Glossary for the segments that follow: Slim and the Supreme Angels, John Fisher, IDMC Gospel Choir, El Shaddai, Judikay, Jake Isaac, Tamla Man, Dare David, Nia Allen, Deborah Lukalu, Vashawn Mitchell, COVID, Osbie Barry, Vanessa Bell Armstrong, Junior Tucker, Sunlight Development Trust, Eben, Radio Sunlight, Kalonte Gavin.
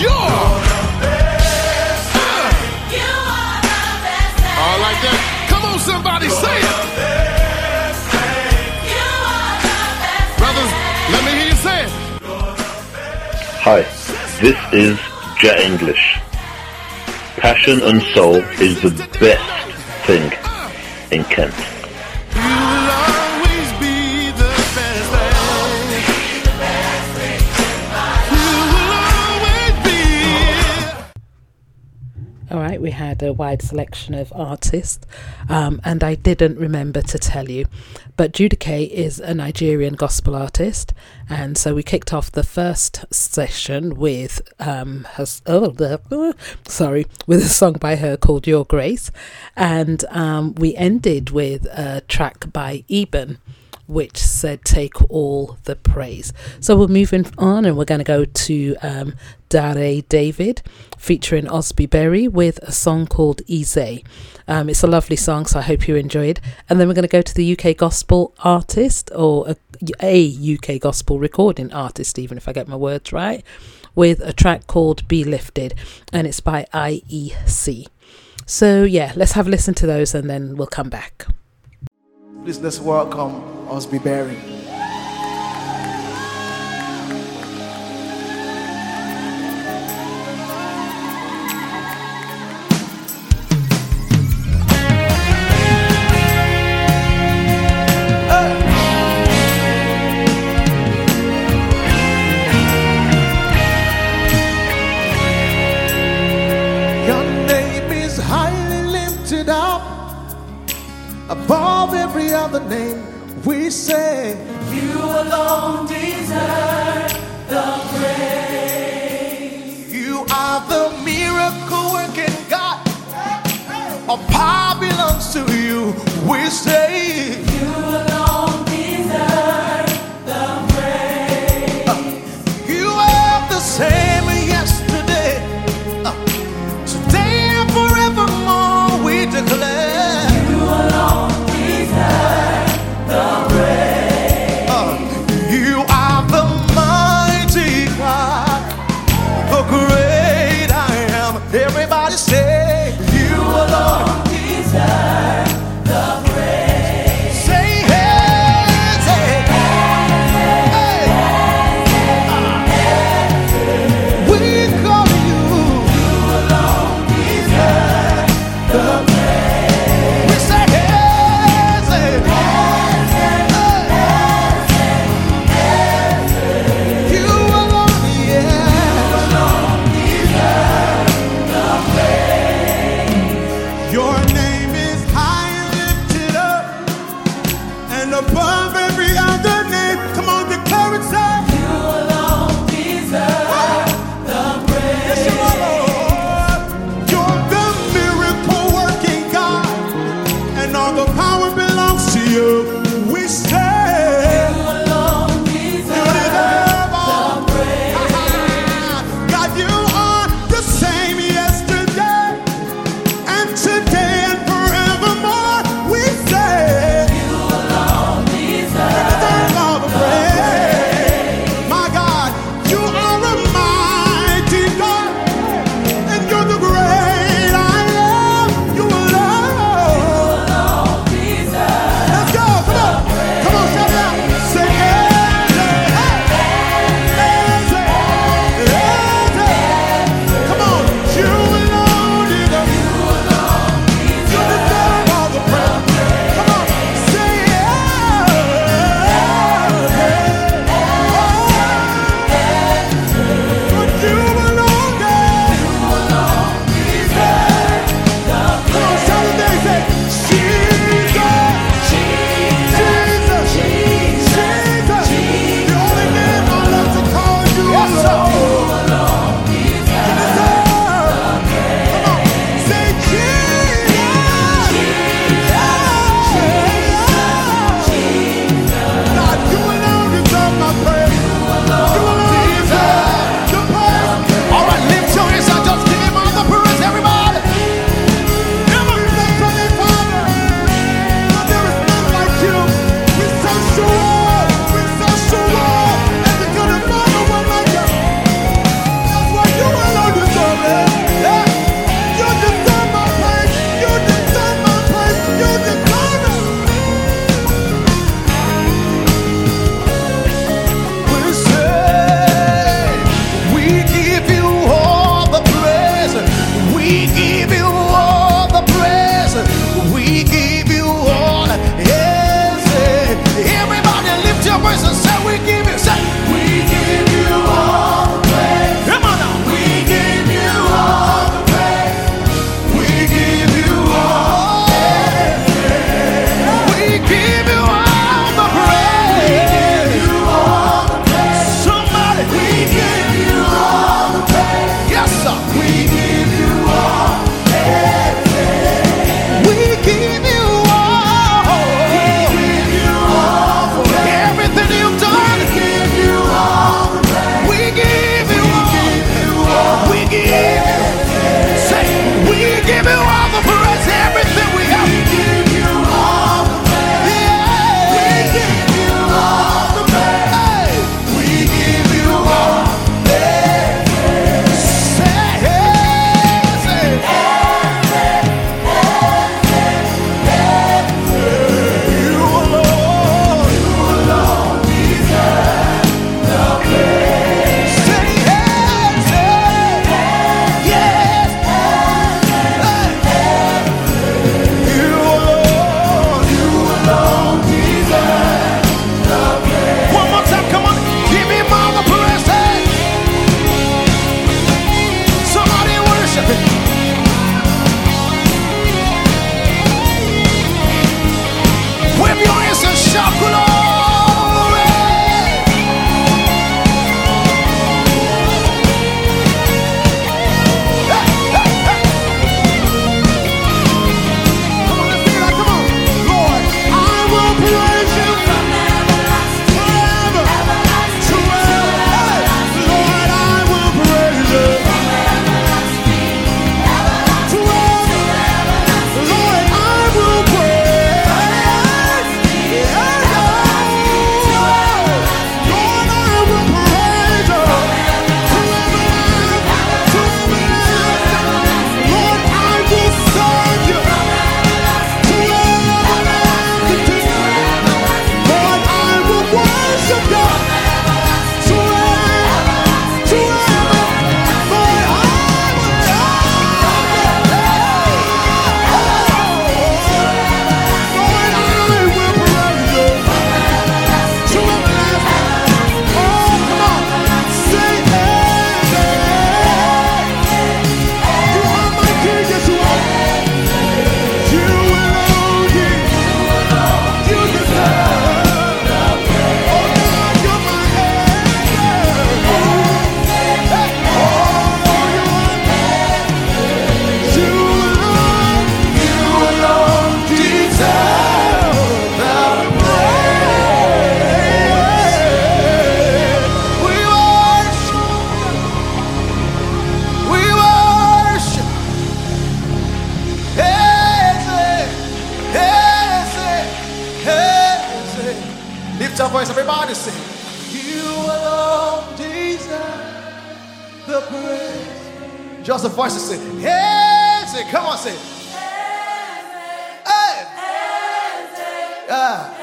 Sure. You are the best thing. All like that. Come on, somebody, say it. You are the best. Brothers, let me hear you say it. Hi, this is Ja English. Passion and soul is the best thing in Kent. Alright, we had a wide selection of artists, and I didn't remember to tell you, but Judikay is a Nigerian gospel artist, and so we kicked off the first session with with a song by her called Your Grace, and we ended with a track by Eben, which said, take all the praise. So we're moving on, and we're going to go to Dare David featuring Osbie Barry with a song called Ize. It's a lovely song, so I hope you enjoyed. And then we're going to go to the UK gospel artist, or a UK gospel recording artist, even if I get my words right, with a track called Be Lifted, and it's by IEC. So yeah, let's have a listen to those, and then we'll come back. Please, let's welcome Osbie Barry. Above every other name, we say, you alone deserve the praise. You are the miracle-working God. All power belongs to you. We say, you alone deserve the praise. You are the same yesterday, today and forevermore. We declare. Say, you alone deserve the praise. Say, hey. praise. Just the voices say, hey, say, come on, say. Hey. Yeah.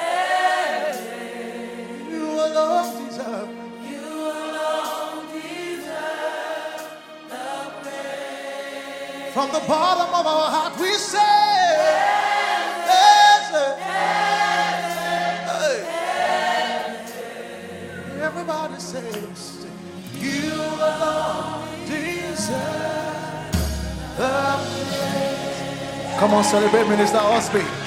From the bottom of our heart we say, hey. Everybody says, you alone deserve the praise. Come on, celebrate Minister Osbie.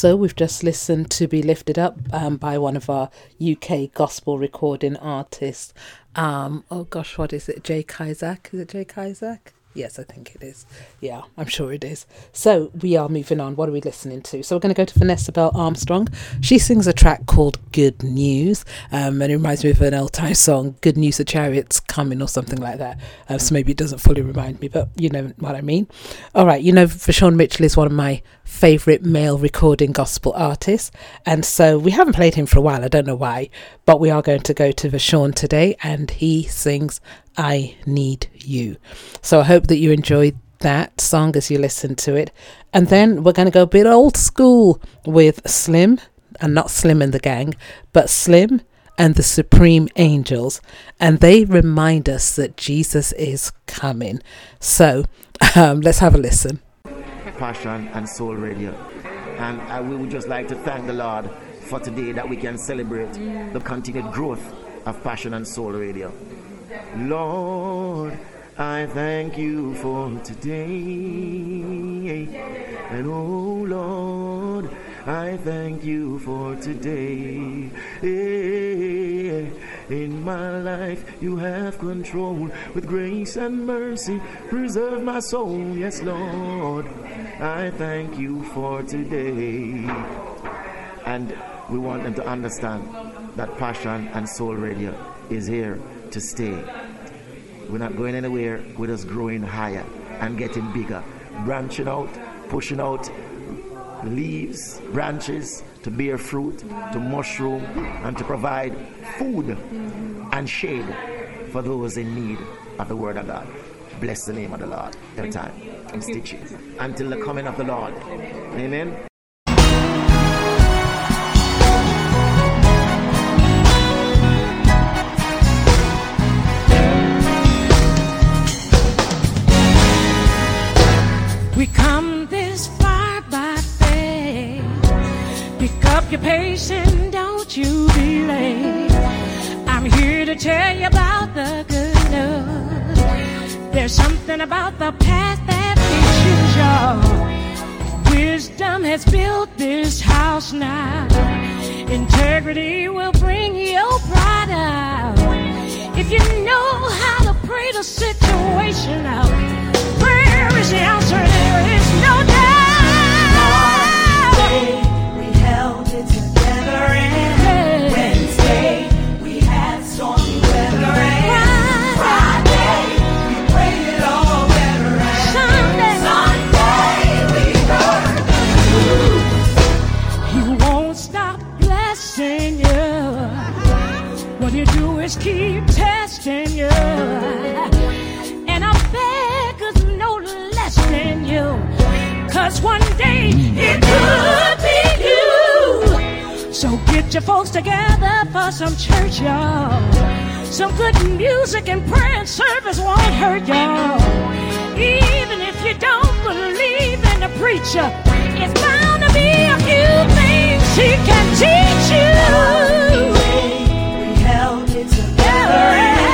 So we've just listened to Be Lifted Up by one of our UK gospel recording artists. What is it? Jake Isaac? Is it Jake Isaac? Yes, I think it is. Yeah, I'm sure it is. So we are moving on. What are we listening to? So we're going to go to Vanessa Bell Armstrong. She sings a track called Good News. And it reminds me of an old-time song, Good News the Chariot's Coming or something like that. So maybe it doesn't fully remind me, but you know what I mean. All right, you know, Vashawn Mitchell is one of my favourite male recording gospel artists. And so we haven't played him for a while. I don't know why. But we are going to go to Vashawn today, and he sings I Need You. So I hope that you enjoyed that song as you listen to it. And then we're going to go a bit old school with Slim, and not Slim and the Gang, but Slim and the Supreme Angels. And they remind us that Jesus is coming. So let's have a listen. Passion and Soul Radio. And we would just like to thank the Lord for today that we can celebrate the continued growth of Passion and Soul Radio. Lord, I thank you for today, and oh Lord, I thank you for today. In my life you have control, with grace and mercy preserve my soul. Yes, Lord, I thank you for today. And we want them to understand that Passion and Soul Radio is here to stay. We're not going anywhere. We're just growing higher and getting bigger, branching out, pushing out leaves, branches to bear fruit, to mushroom, and to provide food and shade for those in need of the Word of God. Bless the name of the Lord every time and stay tuned until the coming of the Lord. Amen. We come this far by faith. Pick up your pace and don't you be late. I'm here to tell you about the good news. There's something about the path that teaches y'all. Wisdom has built this house now. Integrity will bring your pride out. If you know how to pray the situation out. The answer there is no doubt. Monday, we held it together, and Wednesday, we had stormy weather, and Friday, we prayed it all better, and Sunday, we heard the truth. He won't stop blessing you. What you do is keep testing you. Cause one day it could be you. So get your folks together for some church, y'all. Some good music and prayer and service won't hurt, y'all. Even if you don't believe in the preacher, it's bound to be a few things he can teach you. Monday, we held it together. Held it together.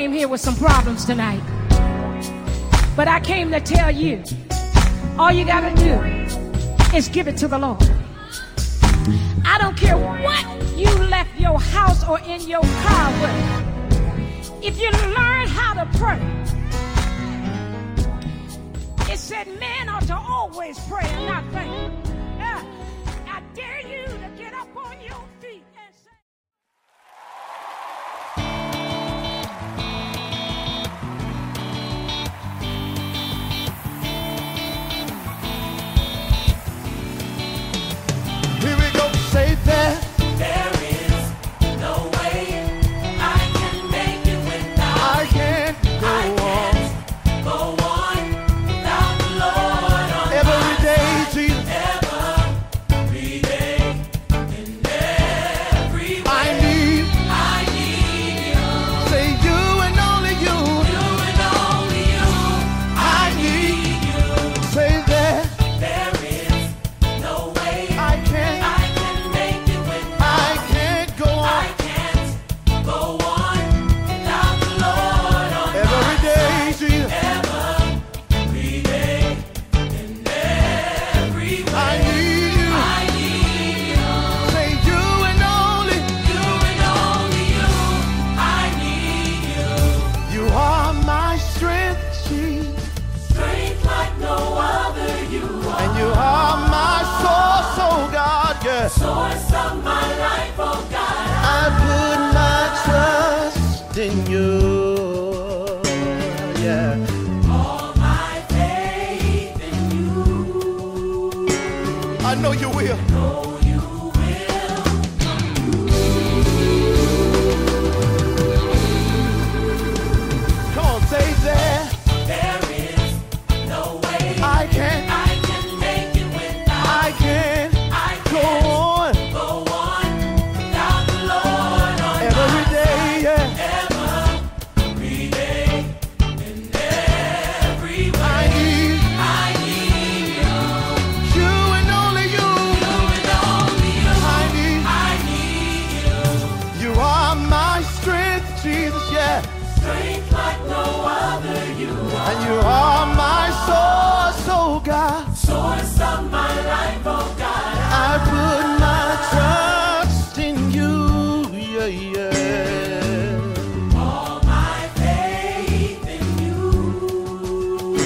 came here with some problems tonight. But I came to tell you, all you gotta do is give it to the Lord. I don't care what you left your house or in your car with. If you learn how to pray, it said men ought to always pray and not faint. I dare you to get up on your feet. Say that there is no way I can make it without I can't go on without the Lord on every day, Jesus, every day, and every way. I need you. Say you and only you. I need you. Say that there is no way I can't go on without the Lord on every day, and every way. I need you. Say you and only you. I need you. You are my strength, Jesus. Strength like no other. You are. And you are my source, oh God. Yeah. Source of my life, oh God. I put my trust in you, yeah. All my faith in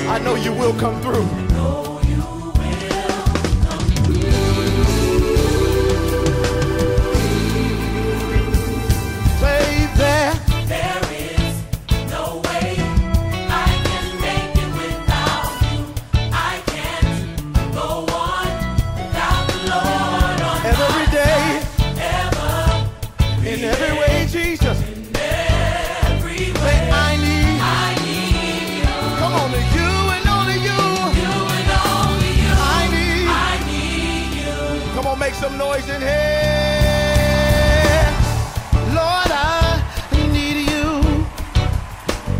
you. I know you will. Know you will come through. Come on, say that. There is no way I can make it without. I know you will come through. Say that there is no way I can make it without you. I can't go on without the Lord on every day, in every way, Jesus. Make some noise in here. Lord, I need you.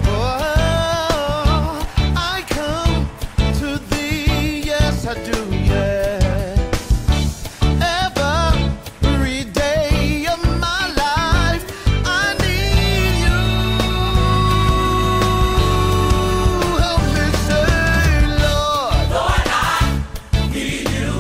Oh, I come to thee, yes I do, yes. Every day of my life, I need you. Help me say, Lord, I need you.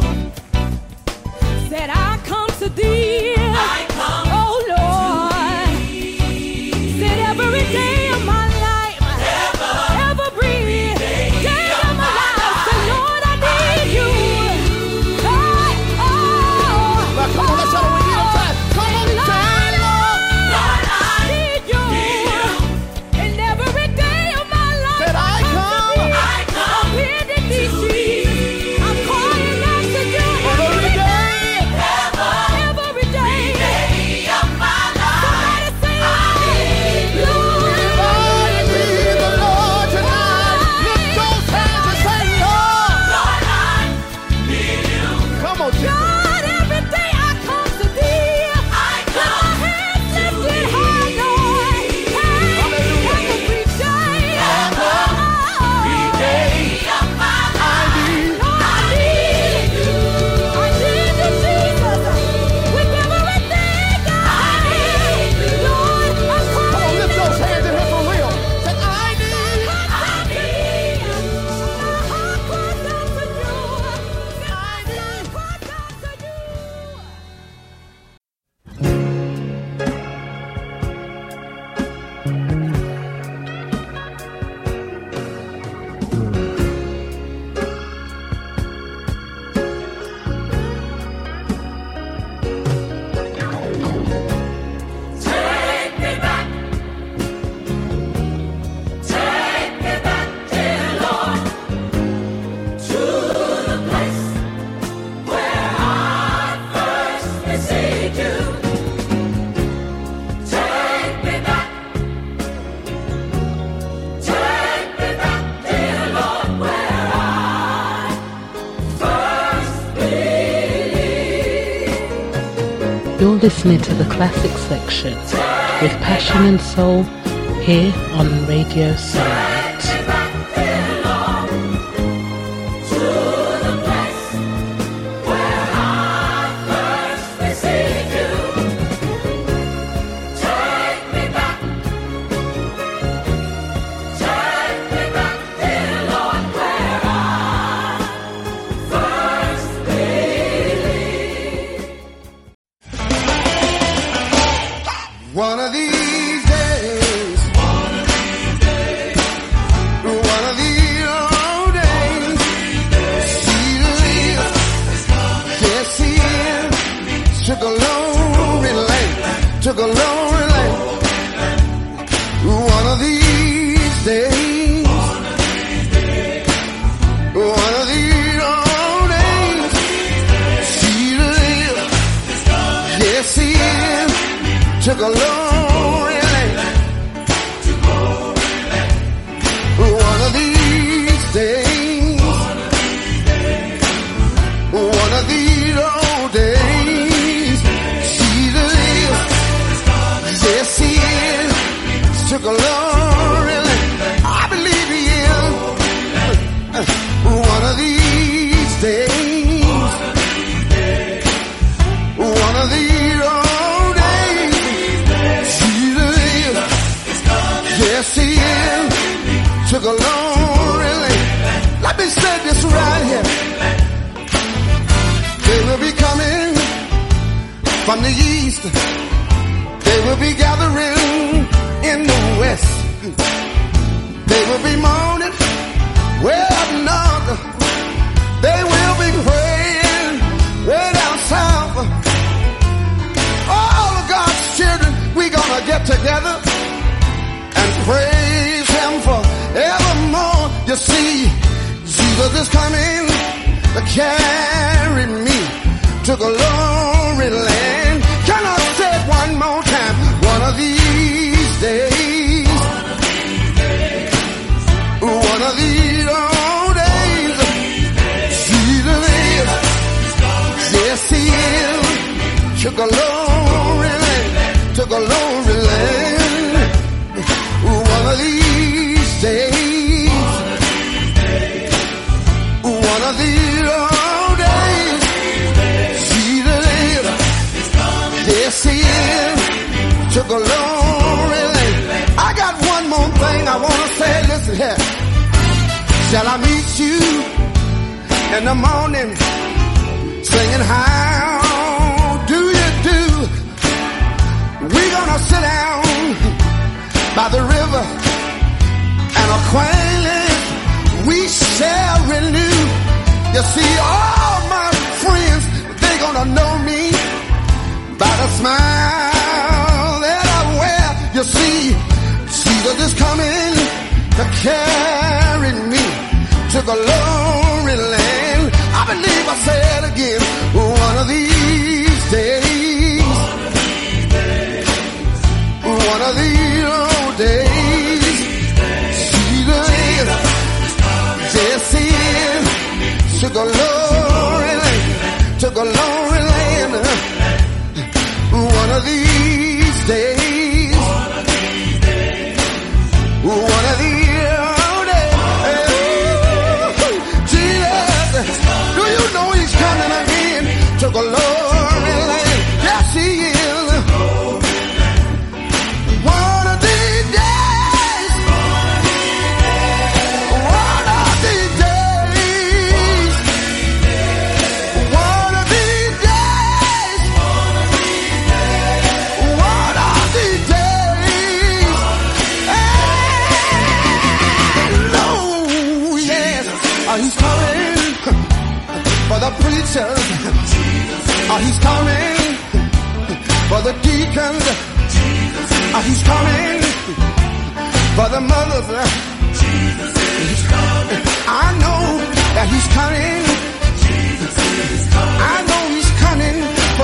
You're listening to the Classic Section with Passion and Soul here on Radio Sunlight.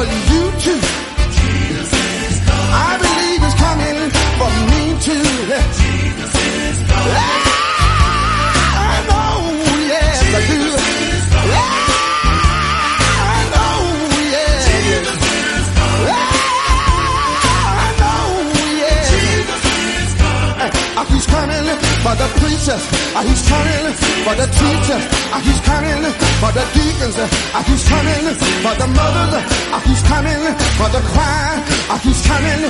for you too. I believe it's coming for me too. I know, yes I do. I know, yes. I know, yes. He's coming for the preachers. He's coming for the teachers. He's coming for the deacons. He's coming for the mothers. He's coming for the choir. He's coming. I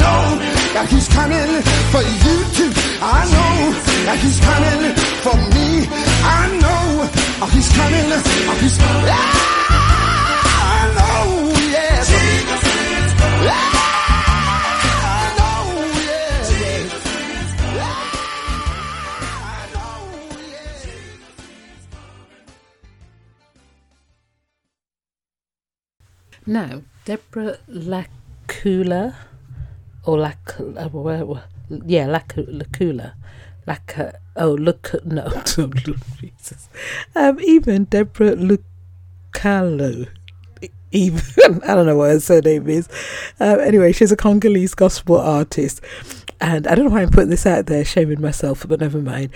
know that he's coming for you too. I know that he's coming for me. I know he's coming. He's coming. I know, yes. I know, yes. I know, yes. Now, Deborah Lukalu, or even Deborah Lukalu, even, I don't know what her surname is. Anyway, she's a Congolese gospel artist. And I don't know why I'm putting this out there, shaming myself, but never mind.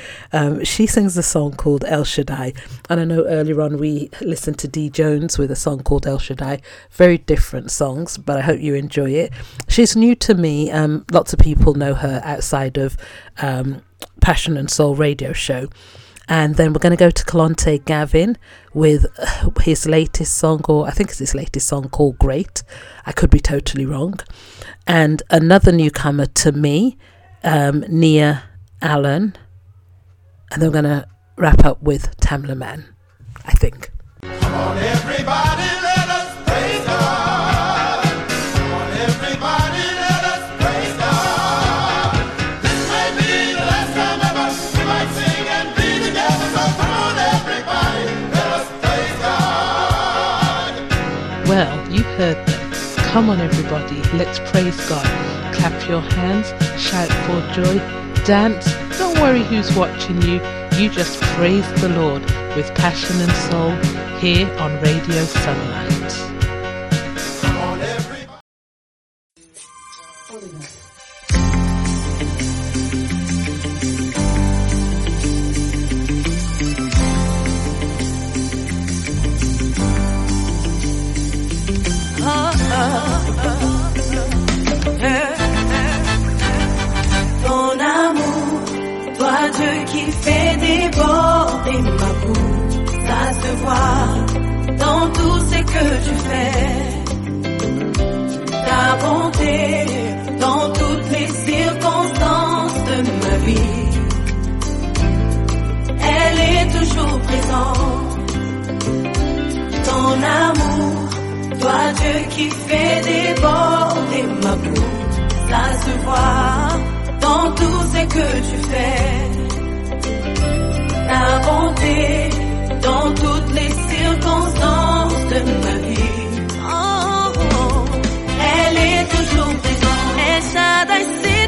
She sings a song called El Shaddai. And I know earlier on we listened to Dee Jones with a song called El Shaddai. Very different songs, but I hope you enjoy it. She's new to me. Lots of people know her outside of Passion and Soul radio show. And then we're going to go to Kalonte Gavin with his latest song, or I think it's his latest song, called Great. I could be totally wrong. And another newcomer to me, Nia Allen. And then we're going to wrap up with Tamla Man, I think. Come on, everybody. Heard them. Come on everybody, let's praise God. Clap your hands, shout for joy, dance. Don't worry who's watching you. You just praise the Lord with Passion and Soul here on Radio Sunlight. Come on everybody. Ton amour, toi Dieu qui fait déborder ma bouche, ça se voit dans tout ce que tu fais. Ta bonté dans toutes les circonstances de ma vie, elle est toujours présente. Ton amour, toi Dieu qui fait déborder ma bouche, ça se voit dans tout ce que tu fais. Ta bonté dans toutes les circonstances de ma vie, oh, oh. Elle est toujours présente. El Shaddai, c'est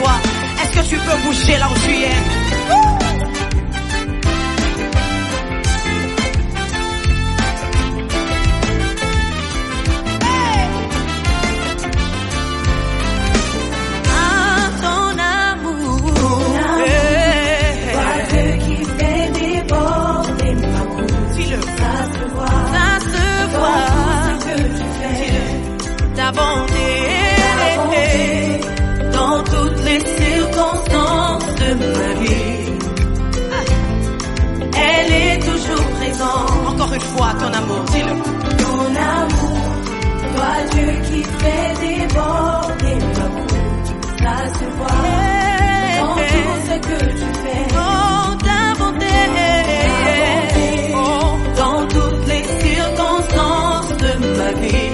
toi. Est-ce que tu peux bouger là où tu es? Hey! une fois ton amour, dis-le. Ton amour, toi Dieu qui fait déborder ma peau, ça se voit dans tout ce que tu fais. Oh, ta bonté, dans toutes les circonstances de ma vie.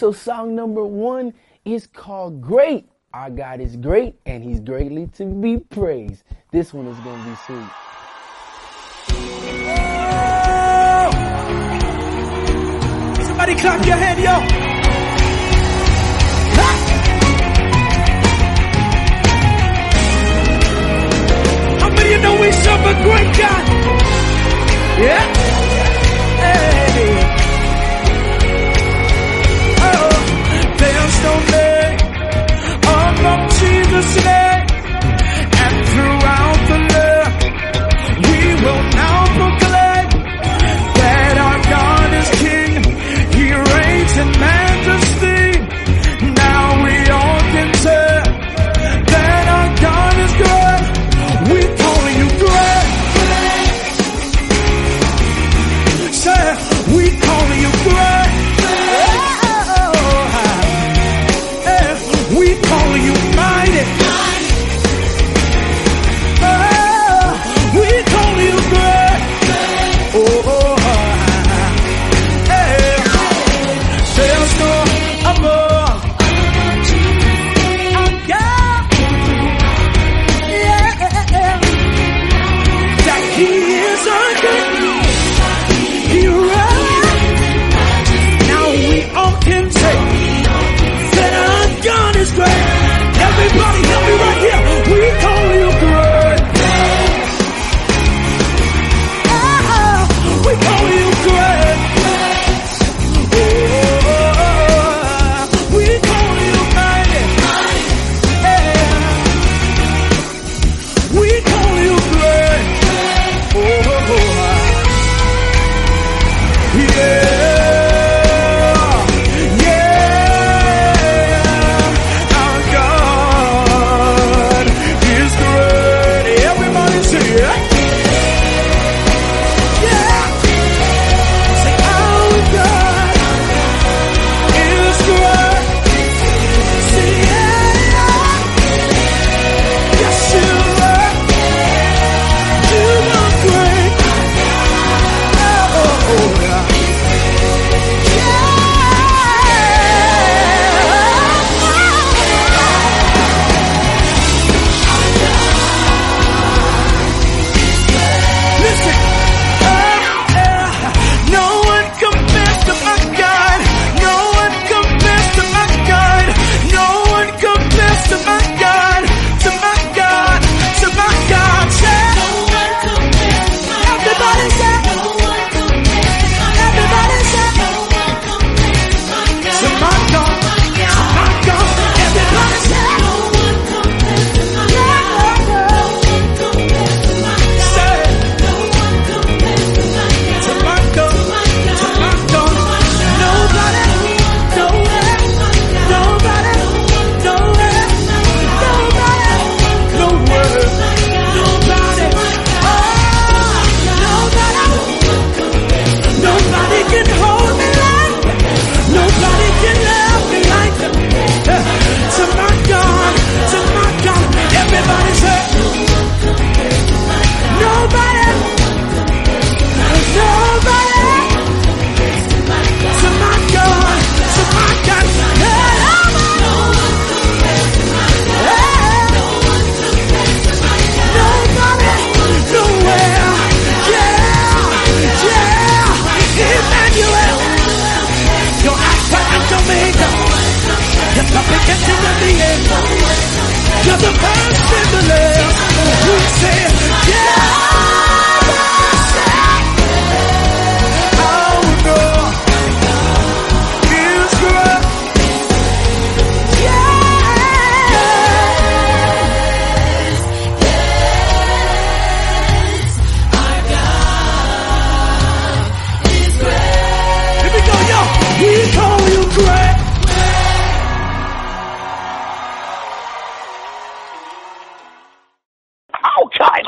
So song number one is called Great. Our God is great and he's greatly to be praised. This one is going to be sweet. Oh! Somebody clap your hand, yo. Clap. How many of you know we serve a great God? Yeah. Hey. There's no name above Jesus' name, and throughout the land we will now proclaim that our God is King. He reigns in majesty. Now we all can say that our God is great. We call you great.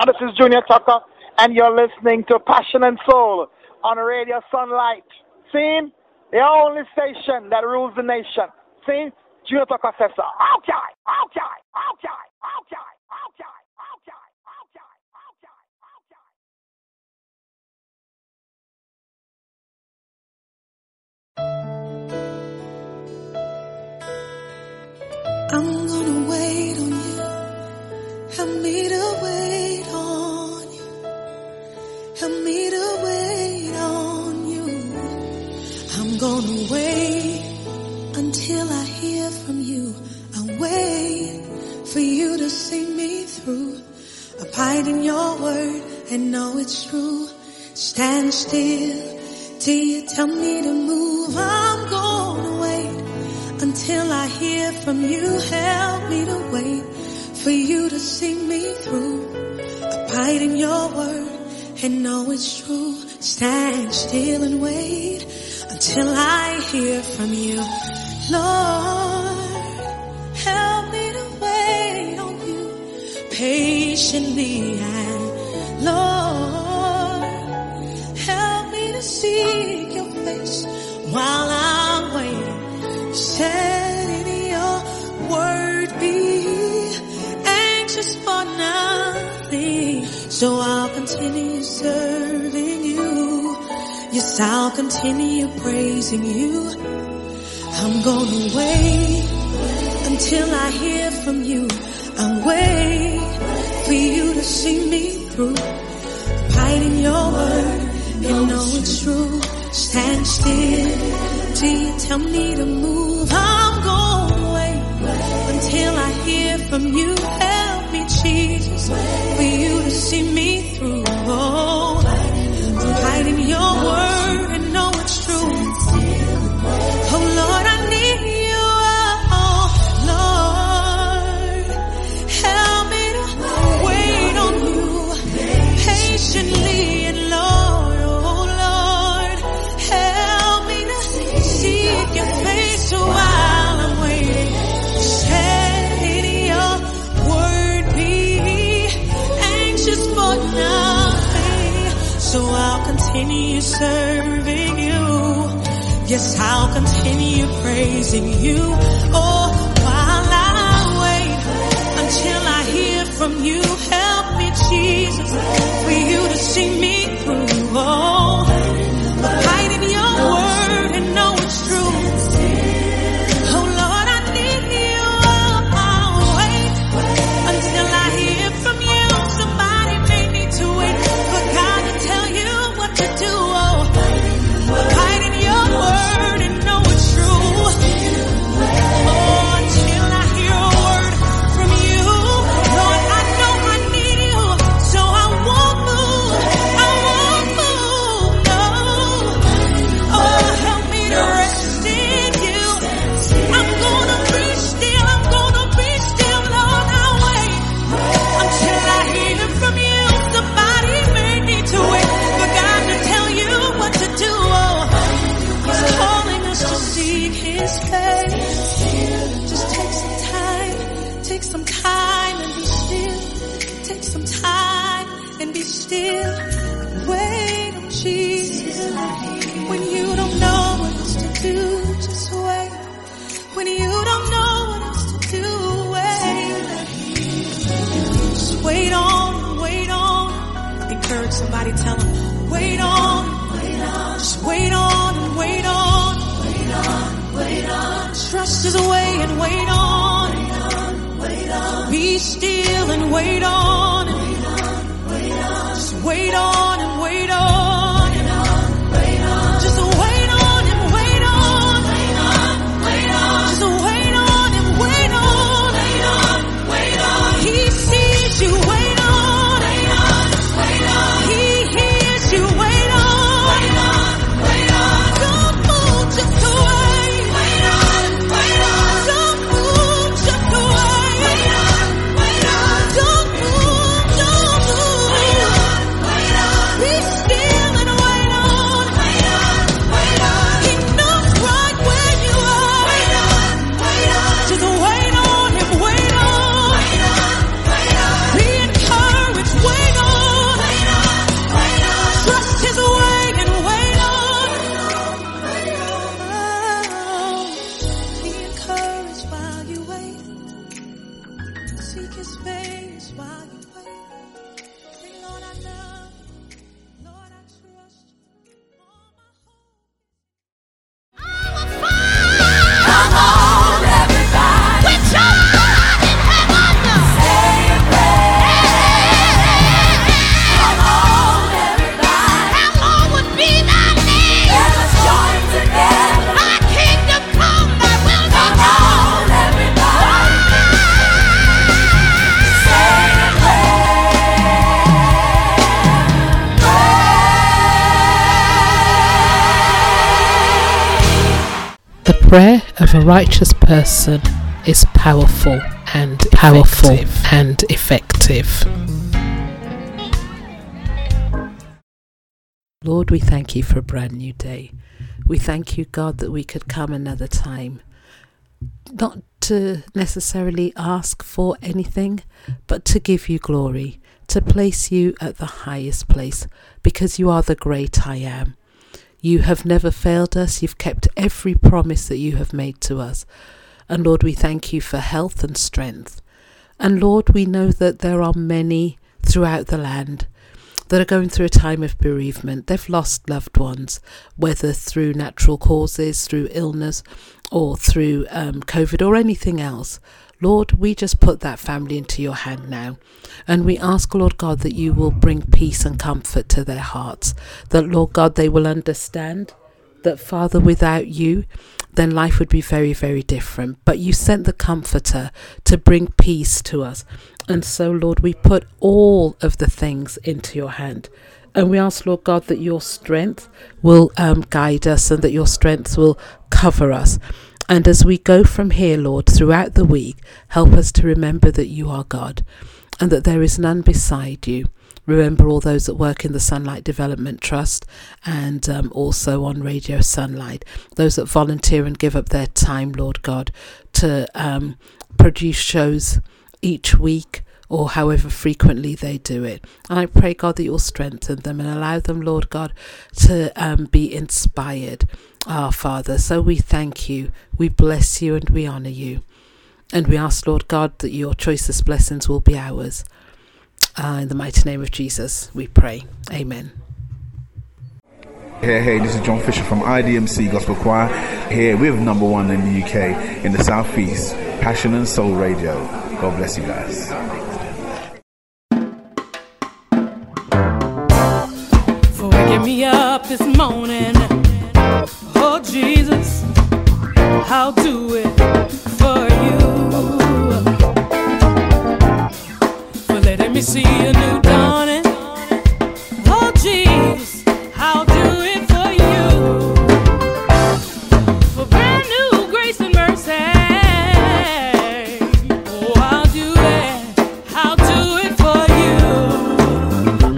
This is Junior Tucker, and you're listening to Passion and Soul on Radio Sunlight. See? The only station that rules the nation. See? Junior Tucker says so. I'm gonna wait on you. Help me to wait on you. Help me to wait on you. I'm gonna wait until I hear from you. I'll wait for you to see me through. Abide in your word and know it's true. Stand still till you tell me to move. I'm gonna wait until I hear from you. Help me to wait for you to see me through. Abide in your word and know it's true. Stand still and wait until I hear from you. Lord, help me to wait on you patiently. And Lord, help me to seek your face while I'm waiting. Said in your word, be anxious for nothing. So I'll continue serving you. Yes, I'll continue praising you. I'm gonna wait until I hear from you. I'll wait for you to see me through. Abide in your word and know it's true. Stand still till you tell me to move. I'm gonna wait until I hear from you. Help me, Jesus, for you to see me through. Oh, abide in your word and know it's true. Oh Lord, I need you. Oh Lord, help me to wait on you patiently. And Lord, oh Lord, help me to seek your face while I'm waiting. So I'll continue serving you. Yes, I'll continue praising you. Oh, while I wait until I hear from you. Help me, Jesus, for you to see me through. Oh, abide in your word and know it's true. Oh, Lord, I need you. Oh, I'll wait until I hear from you. Somebody made me to wait for God to do, oh, abide in your word and know it's true. Oh, until I hear a word from you, Lord, I know I need you, so I won't move, no. Oh, help me to rest in you. I'm gonna be still, Lord, I'll wait until I hear from you. Somebody made me to wait. His face. Just take some time, and be still. Take some time and be still. Wait on Jesus. When you don't know what else to do, just wait. When you don't know what else to do, wait. Just wait on, Encourage somebody, tell them, wait on, just wait on and wait on. Wait on. Trust is away and wait on. Be still and wait on. Just wait on and wait on. Just wait on and wait on. Just wait on and wait on. prayer of a righteous person is powerful and effective. Lord, we thank you for a brand new day. We thank you, God, that we could come another time, not to necessarily ask for anything, but to give you glory, to place you at the highest place, because you are the great I am. You have never failed us. You've kept every promise that you have made to us. And Lord, we thank you for health and strength. And Lord, we know that there are many throughout the land that are going through a time of bereavement. They've lost loved ones, whether through natural causes, through illness, or through COVID or anything else. Lord, we just put that family into your hand now, and we ask, Lord God, that you will bring peace and comfort to their hearts, that, Lord God, they will understand that, Father, without you, then life would be very, very different. But you sent the Comforter to bring peace to us. And so, Lord, we put all of the things into your hand. And we ask, Lord God, that your strength will guide us, and that your strength will cover us. And as we go from here, Lord, throughout the week, help us to remember that you are God and that there is none beside you. Remember all those that work in the Sunlight Development Trust and also on Radio Sunlight, those that volunteer and give up their time, Lord God, to produce shows each week, or however frequently they do it. And I pray, God, that you'll strengthen them and allow them, Lord God, to be inspired, our Father. So we thank you, we bless you, and we honour you. And we ask, Lord God, that your choicest blessings will be ours. In the mighty name of Jesus, we pray. Amen. Hey, this is John Fisher from IDMC Gospel Choir. Here with number one in the UK, in the Southeast, Passion and Soul Radio. God bless you guys. Me up this morning, oh Jesus, I'll do it for you, for letting me see a new dawning, oh Jesus, I'll do it for you, for brand new grace and mercy, oh I'll do it for you,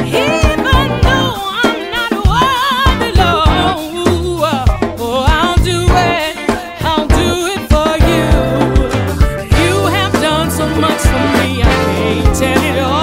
even though tell it all.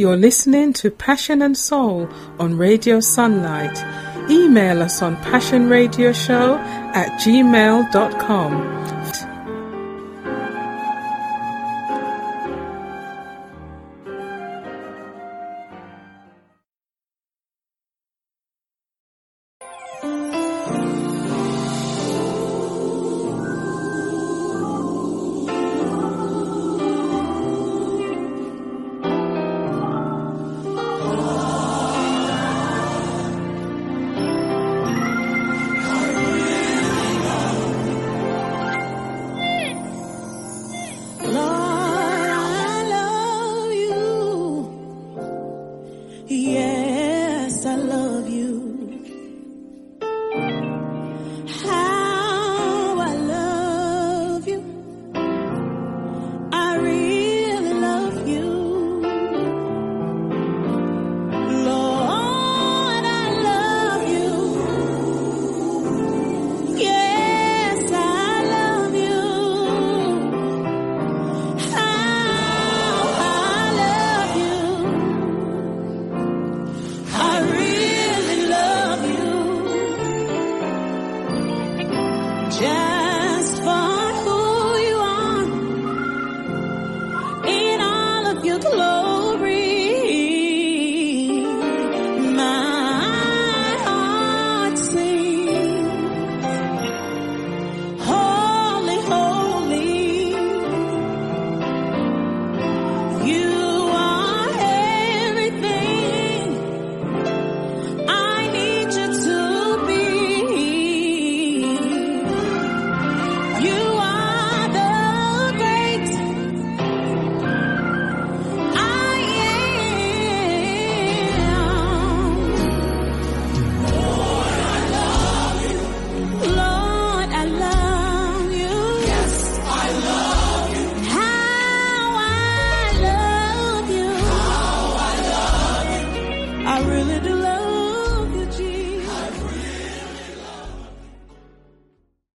You're listening to Passion and Soul on Radio Sunlight. Email us on passionradioshow@gmail.com.